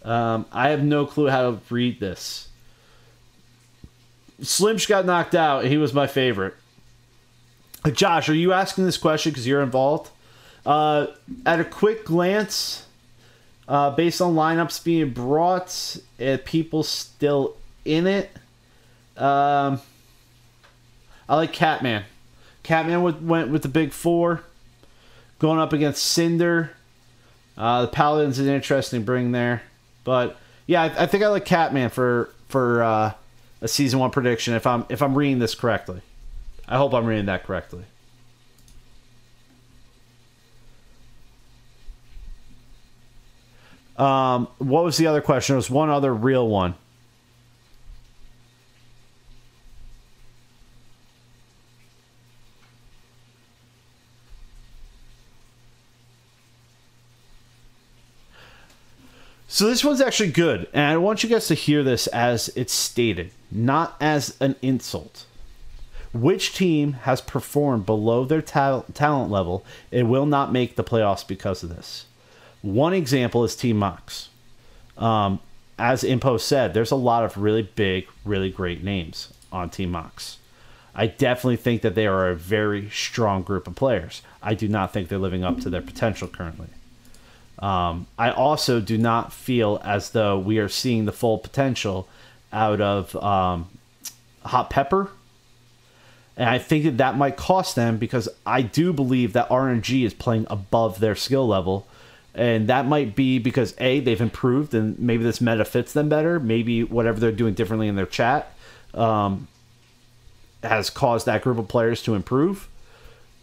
I have no clue how to read this. Slimsh got knocked out. He was my favorite. Josh, are you asking this question because you're involved? At a quick glance, based on lineups being brought and people still in it, I like Catman. Catman went with the big four. Going up against Cinder. The Paladin's an interesting bring there. But yeah, I think I like Catman for a season 1 prediction if I'm reading this correctly. I hope I'm reading that correctly. What was the other question? There was one other real one. So this one's actually good, and I want you guys to hear this as it's stated, not as an insult. Which team has performed below their talent level and will not make the playoffs because of this? One example is Team Mox. As Impo said, there's a lot of really big, really great names on Team Mox. I definitely think that they are a very strong group of players. I do not think they're living up to their potential currently. I also do not feel as though we are seeing the full potential out of Hot Pepper. And I think that that might cost them because I do believe that RNG is playing above their skill level. And that might be because, A, they've improved and maybe this meta fits them better. Maybe whatever they're doing differently in their chat has caused that group of players to improve.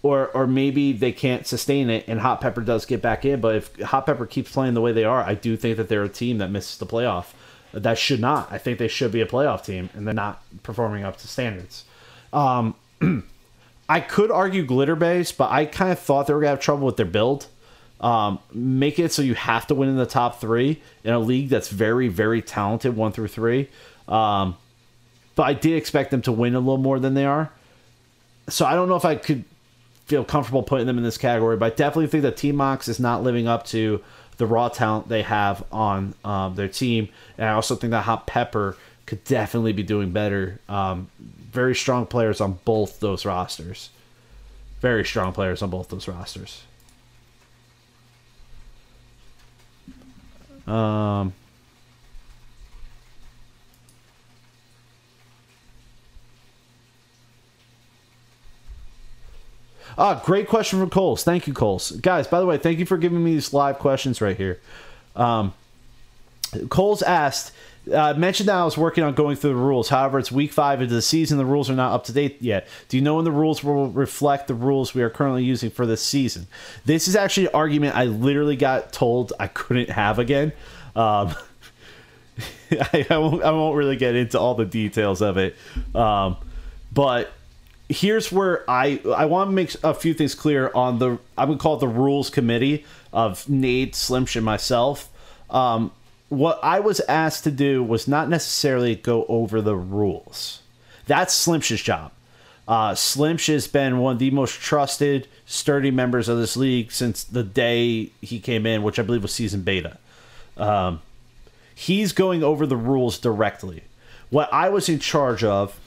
Or maybe they can't sustain it, and Hot Pepper does get back in. But if Hot Pepper keeps playing the way they are, I do think that they're a team that misses the playoff. That should not. I think they should be a playoff team, and they're not performing up to standards. I could argue Glitter Base, but I kind of thought they were going to have trouble with their build. Make it so you have to win in the top 3 in a league that's very, very talented, 1 through 3. But I did expect them to win a little more than they are. So I don't know if I could feel comfortable putting them in this category, but I definitely think that Team Mox is not living up to the raw talent they have on their team, and I also think that Hot Pepper could definitely be doing better. Very strong players on both those rosters. Very strong players on both those rosters. Great question from Coles. Thank you, Coles. Guys, by the way, thank you for giving me these live questions right here. Coles asked, mentioned that I was working on going through the rules. However, it's week 5 into the season. The rules are not up to date yet. Do you know when the rules will reflect the rules we are currently using for this season? This is actually an argument I literally got told I couldn't have again. I won't really get into all the details of it. But here's where I want to make a few things clear on the, I would call it the rules committee of Nade, Slimsh, and myself. what I was asked to do was not necessarily go over the rules. That's Slimsh's job. Slimsh has been one of the most trusted, sturdy members of this league since the day he came in, which I believe was season beta. He's going over the rules directly. What I was in charge of,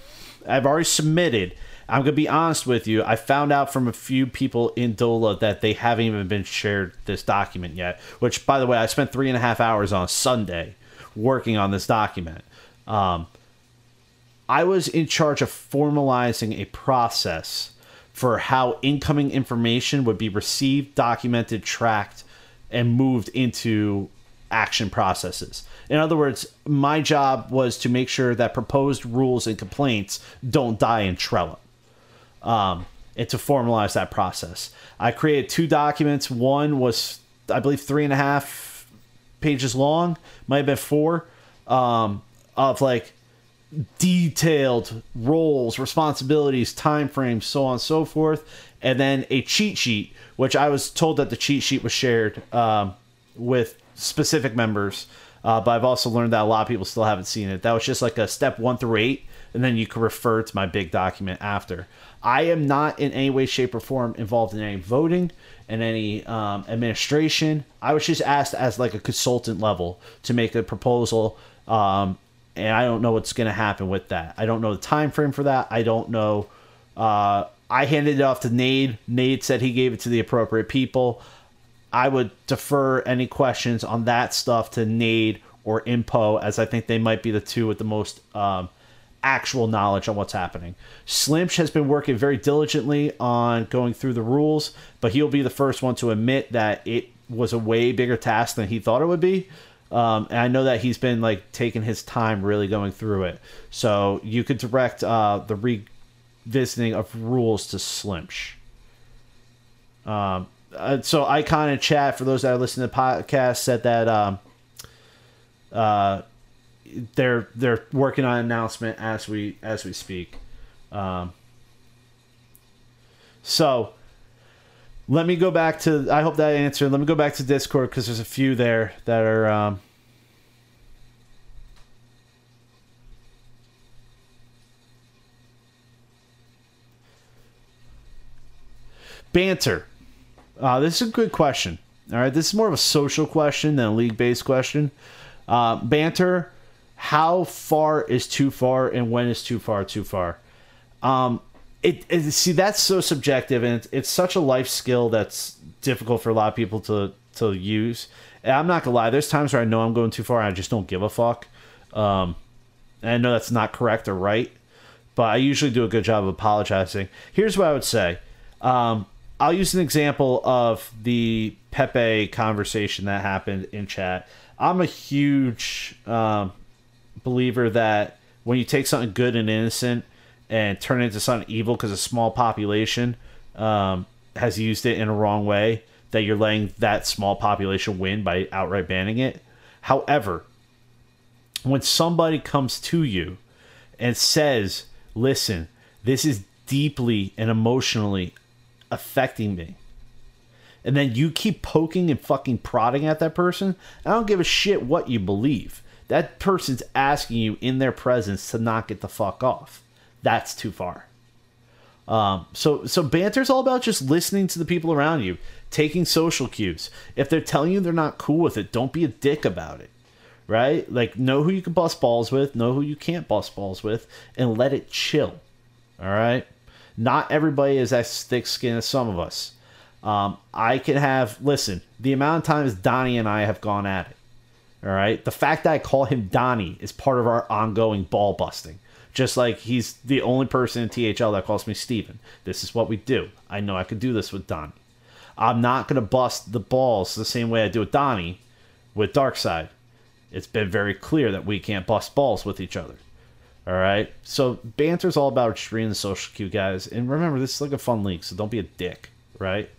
I've already submitted. I'm going to be honest with you. I found out from a few people in DOLA that they haven't even been shared this document yet, which, by the way, I spent 3.5 hours on Sunday working on this document. I was in charge of formalizing a process for how incoming information would be received, documented, tracked, and moved into action processes. In other words, my job was to make sure that proposed rules and complaints don't die in Trello. And to formalize that process, I created 2 documents. One was, I believe, 3.5 pages long, might have been 4, of like detailed roles, responsibilities, time frames, so on and so forth. And then a cheat sheet, which I was told that the cheat sheet was shared with specific members, but I've also learned that a lot of people still haven't seen it. That was just like a step 1 through 8, and then you can refer to my big document after. I am not in any way, shape, or form involved in any voting and any administration. I was just asked as like a consultant level to make a proposal, and I don't know what's going to happen with that. I don't know the time frame for that. I don't know. I handed it off to Nade. Nade said he gave it to the appropriate people. I would defer any questions on that stuff to Nade or Impo, as I think they might be the two with the most actual knowledge on what's happening. Slimsh has been working very diligently on going through the rules, but he'll be the first one to admit that it was a way bigger task than he thought it would be. And I know that he's been like taking his time really going through it. So you could direct the revisiting of rules to Slimsh. So Icon in chat, for those that are listening to the podcast, said that they're working on an announcement as we speak. So let me go back to, I hope that I answered. Let me go back to Discord, because there's a few there that are banter. This is a good question. All right, this is more of a social question than a league-based question. Banter. How far is too far, and when is too far too far? See, that's so subjective, and it's such a life skill that's difficult for a lot of people to use. And I'm not gonna lie, there's times where I know I'm going too far, and I just don't give a fuck. And I know that's not correct or right, but I usually do a good job of apologizing. Here's what I would say. I'll use an example of the Pepe conversation that happened in chat. I'm a huge believer that when you take something good and innocent and turn it into something evil because a small population has used it in a wrong way, that you're letting that small population win by outright banning it. However, when somebody comes to you and says, listen, this is deeply and emotionally affecting me, and then you keep poking and fucking prodding at that person, I don't give a shit what you believe. That person's asking you in their presence to not get the fuck off. That's too far. So banter's all about just listening to the people around you, taking social cues. If they're telling you they're not cool with it, don't be a dick about it, right? Like, know who you can bust balls with, know who you can't bust balls with, and let it chill, all right? Not everybody is as thick-skinned as some of us. I can have... Listen, the amount of times Donnie and I have gone at it, all right? The fact that I call him Donnie is part of our ongoing ball-busting. Just like he's the only person in THL that calls me Steven. This is what we do. I know I could do this with Donnie. I'm not going to bust the balls the same way I do with Donnie with Darkseid. It's been very clear that we can't bust balls with each other. All right, so banter's all about just reading the social cue, guys. And remember, this is like a fun league, so don't be a dick, right?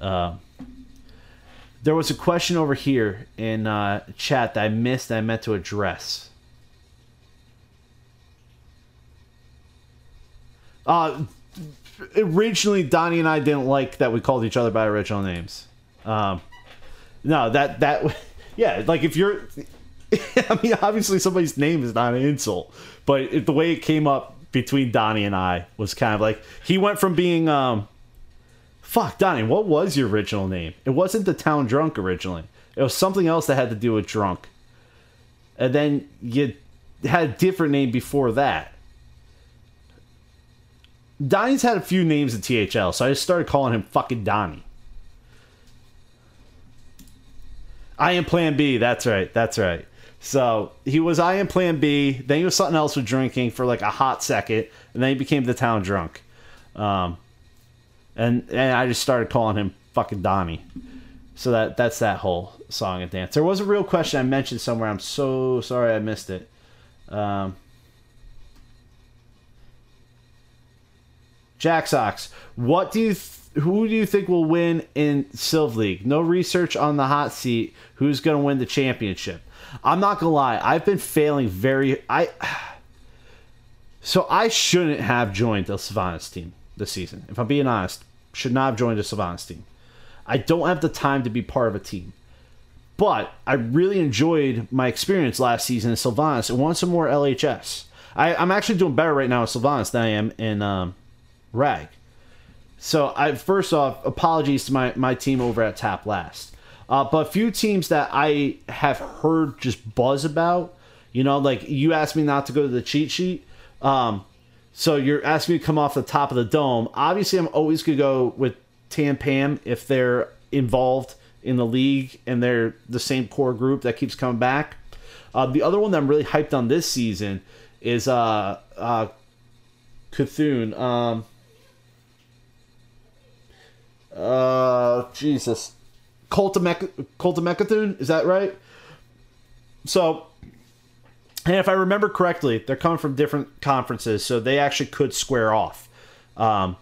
There was a question over here in chat that I missed that I meant to address. Originally, Donnie and I didn't like that we called each other by original names. No, that... Yeah, like if you're... I mean, obviously somebody's name is not an insult, but it, the way it came up between Donnie and I was kind of like... He went from being... Fuck, Donnie, what was your original name? It wasn't the Town Drunk originally. It was something else that had to do with drunk. And then you had a different name before that. Donnie's had a few names in THL, so I just started calling him fucking Donnie. I am Plan B, that's right, that's right. So, he was I am Plan B, then he was something else with drinking for like a hot second, and then he became the Town Drunk. And I just started calling him fucking Donnie. So that's that whole song and dance. There was a real question I mentioned somewhere. I'm so sorry I missed it. Jack Sox, what do you who do you think will win in Silv League? No research on the hot seat. Who's going to win the championship? I'm not going to lie. I've been failing very... So I shouldn't have joined the Sylvanas team this season. If I'm being honest, should not have joined the Sylvanas team. I don't have the time to be part of a team. But I really enjoyed my experience last season in Sylvanas and want some more LHS. I'm actually doing better right now in Sylvanas than I am in Rag. So, first off, apologies to my team over at Tap Last. But a few teams that I have heard just buzz about, you know, like you asked me not to go to the cheat sheet. So you're asking me to come off the top of the dome. Obviously, I'm always going to go with Tam Pam if they're involved in the league and they're the same core group that keeps coming back. The other one that I'm really hyped on this season is Cthulhu. Jesus. Cult of Mechathune, is that right? So, and if I remember correctly, they're coming from different conferences, so they actually could square off. Now,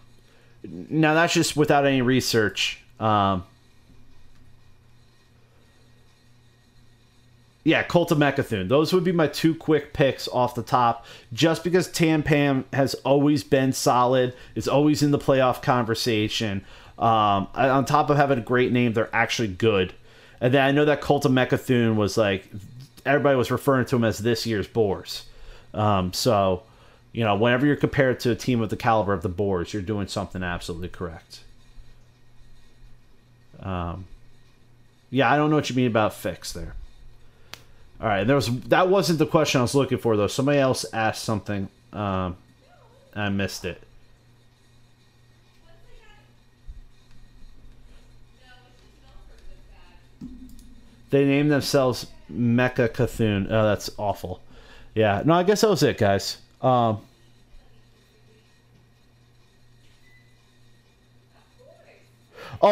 that's just without any research. Yeah, Cult of Mechathune. Those would be my two quick picks off the top. Just because Tam Pam has always been solid, is always in the playoff conversation. On top of having a great name, they're actually good. And then I know that Cult of Mechathune was like, everybody was referring to him as this year's Boars. So, you know, whenever you're compared to a team of the caliber of the Boars, you're doing something absolutely correct. Yeah, I don't know what you mean about fix there. All right, that wasn't the question I was looking for, though. Somebody else asked something, and I missed it. They named themselves Mecha Cthulhu. Oh, that's awful. Yeah. No, I guess that was it, guys. Oh,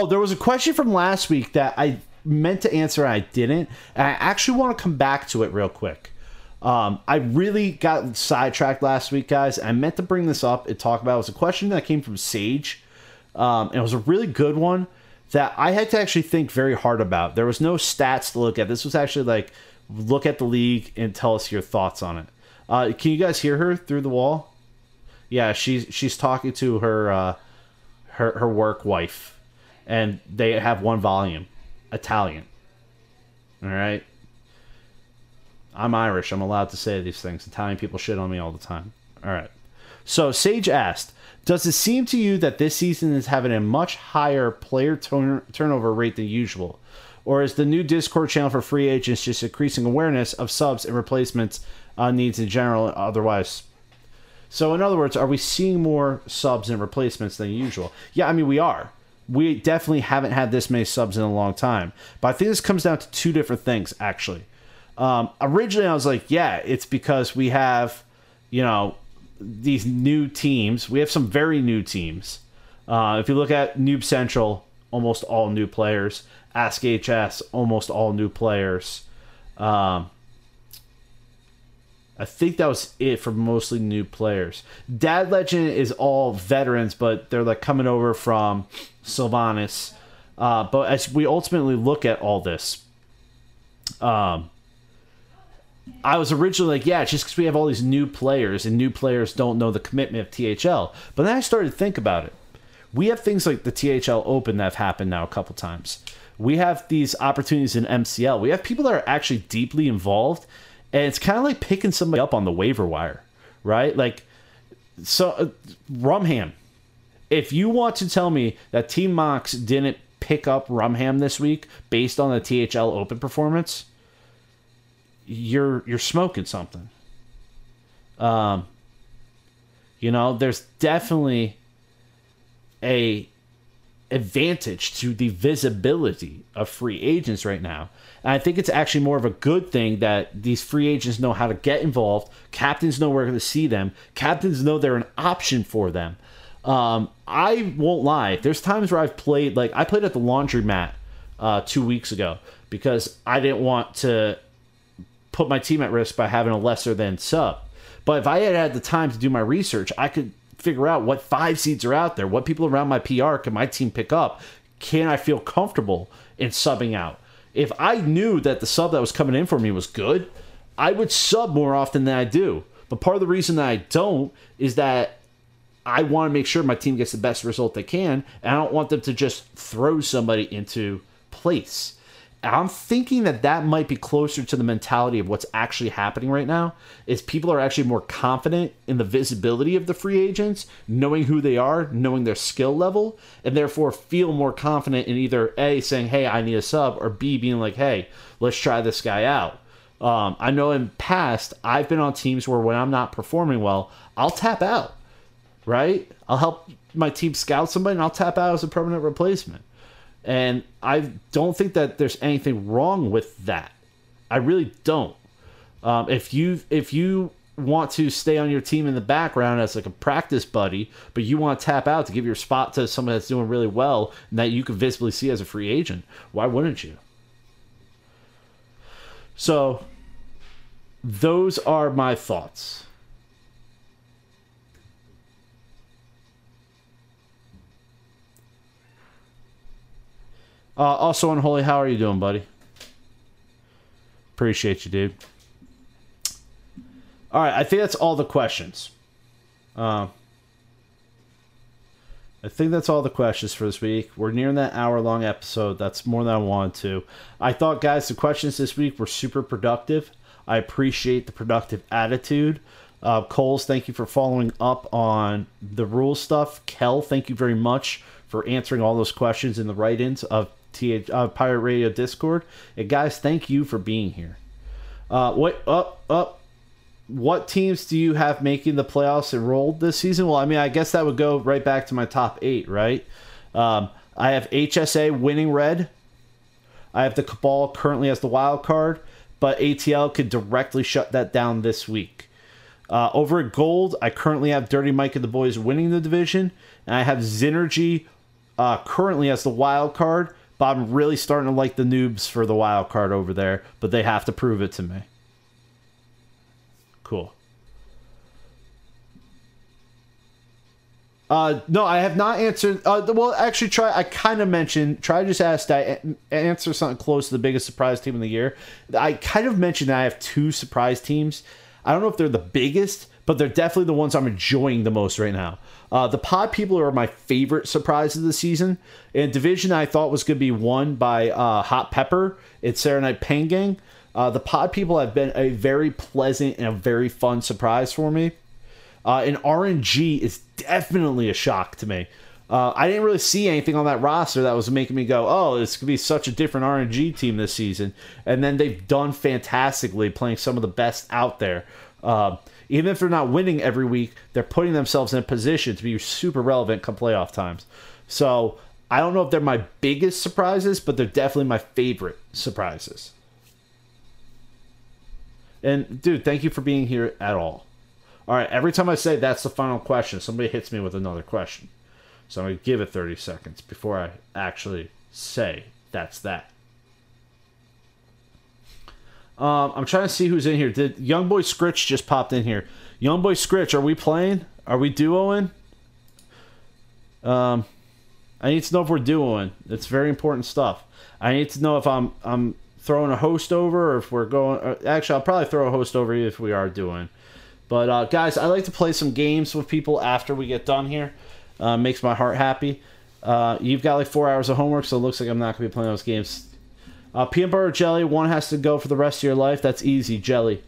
there was a question from last week that I meant to answer and I didn't. And I actually want to come back to it real quick. I really got sidetracked last week, guys. I meant to bring this up and talk about it. It was a question that came from Sage. And it was a really good one that I had to actually think very hard about. There was no stats to look at. This was actually like, look at the league and tell us your thoughts on it. Can you guys hear her through the wall? Yeah, she's talking to her her work wife, and they have one volume, Italian. All right? I'm Irish. I'm allowed to say these things. Italian people shit on me all the time. All right. So Sage asked, does it seem to you that this season is having a much higher player turnover rate than usual? Or is the new Discord channel for free agents just increasing awareness of subs and replacements needs in general and otherwise? So in other words, are we seeing more subs and replacements than usual? Yeah, I mean, we are. We definitely haven't had this many subs in a long time. But I think this comes down to two different things, actually. Originally, I was like, yeah, it's because we have, you know, these new teams. We have some very new teams. If you look at Noob Central, almost all new players. Ask HS, almost all new players. I think that was it for mostly new players. Dad Legend is all veterans, but they're like coming over from Sylvanas. But as we ultimately look at all this, I was originally like, yeah, it's just because we have all these new players and new players don't know the commitment of THL. But then I started to think about it. We have things like the THL Open that have happened now a couple times. we have these opportunities in MCL. We have people that are actually deeply involved, and it's kind of like picking somebody up on the waiver wire, right? Like, so Rumham, if you want to tell me that Team Mox didn't pick up Rumham this week based on the THL Open performance, you're smoking something. You know, there's definitely a advantage to the visibility of free agents right now. And I think it's actually more of a good thing that these free agents know how to get involved. Captains know where to see them. Captains know they're an option for them. I won't lie. There's times where I've played, like I played at the laundromat 2 weeks ago because I didn't want to put my team at risk by having a lesser than sub. But if I had had the time to do my research, I could figure out what 5 seeds are out there, what people around my PR can my team pick up, can I feel comfortable in subbing out. If I knew that the sub that was coming in for me was good, I would sub more often than I do. But part of the reason that I don't is that I want to make sure my team gets the best result they can, and I don't want them to just throw somebody into place. I'm thinking that that might be closer to the mentality of what's actually happening right now, is people are actually more confident in the visibility of the free agents, knowing who they are, knowing their skill level, and therefore feel more confident in either A, saying, hey, I need a sub, or B, being like, hey, let's try this guy out. I know in past, I've been on teams where when I'm not performing well, I'll tap out, right? I'll help my team scout somebody, and I'll tap out as a permanent replacement. And I don't think that there's anything wrong with that. I really don't. If you want to stay on your team in the background as like a practice buddy, but you want to tap out to give your spot to someone that's doing really well and that you can visibly see as a free agent, why wouldn't you? So those are my thoughts. Also, Unholy, how are you doing, buddy? Appreciate you, dude. All right, I think that's all the questions. I think that's all the questions for this week. We're nearing that hour-long episode. That's more than I wanted to. I thought, guys, the questions this week were super productive. I appreciate the productive attitude. Coles, thank you for following up on the rule stuff. Kel, thank you very much for answering all those questions in the write-ins of Pirate Radio Discord. And guys, thank you for being here. What teams do you have making the playoffs enrolled this season? Well, I mean, I guess that would go right back to my top 8, right? I have HSA winning red. I have the Cabal currently as the wild card, but ATL could directly shut that down this week. Over at gold, I currently have Dirty Mike and the boys winning the division, and I have Zynergy currently as the wild card, but I'm really starting to like the noobs for the wild card over there, but they have to prove it to me. Cool. No, I have not answered. Well, actually, Try. I kind of mentioned. Try just asked. I answer something close to the biggest surprise team of the year. I kind of mentioned that I have 2 surprise teams. I don't know if they're the biggest, but they're definitely the ones I'm enjoying the most right now. The Pod People are my favorite surprise of the season. In Division, I thought was going to be won by Hot Pepper at Serenite Pain Gang. The Pod People have been a very pleasant and a very fun surprise for me. And RNG is definitely a shock to me. I didn't really see anything on that roster that was making me go, oh, this could be such a different RNG team this season. And then they've done fantastically, playing some of the best out there. Even if they're not winning every week, they're putting themselves in a position to be super relevant come playoff times. So I don't know if they're my biggest surprises, but they're definitely my favorite surprises. And, dude, thank you for being here at all. All right, every time I say that's the final question, somebody hits me with another question. So I'm going to give it 30 seconds before I actually say that's that. I'm trying to see who's in here. Did Youngboy Scritch just popped in here? Youngboy Scritch, are we playing? Are we duoing? I need to know if we're duoing. It's very important stuff. I need to know if I'm throwing a host over or if we're going. Actually, I'll probably throw a host over if we are doing. But guys, I like to play some games with people after we get done here. Makes my heart happy. You've got like 4 hours of homework, so it looks like I'm not going to be playing those games. Peanut butter or jelly, one has to go for the rest of your life. That's easy, jelly.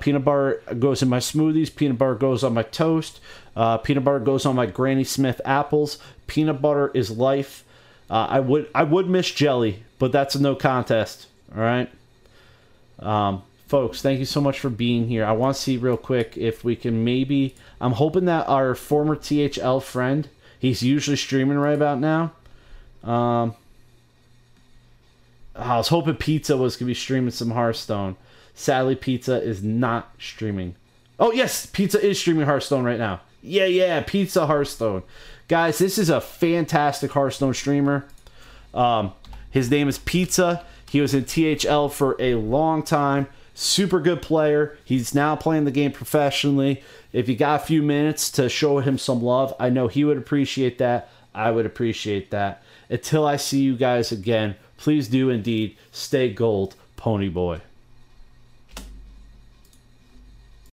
Peanut butter goes in my smoothies. Peanut butter goes on my toast. Peanut butter goes on my Granny Smith apples. Peanut butter is life. I would miss jelly, but that's a no contest. All right, folks, thank you so much for being here. I want to see real quick if we can maybe. I'm hoping that our former THL friend, he's usually streaming right about now. I was hoping Pizza was gonna be streaming some Hearthstone. Sadly, Pizza is not streaming. Oh yes, Pizza is streaming Hearthstone right now. Yeah, yeah, Pizza Hearthstone. Guys, this is a fantastic Hearthstone streamer. His name is Pizza. He was in THL for a long time. Super good player. He's now playing the game professionally. If you got a few minutes to show him some love, I know he would appreciate that. I would appreciate that. Until I see you guys again, please do indeed stay gold, Pony Boy.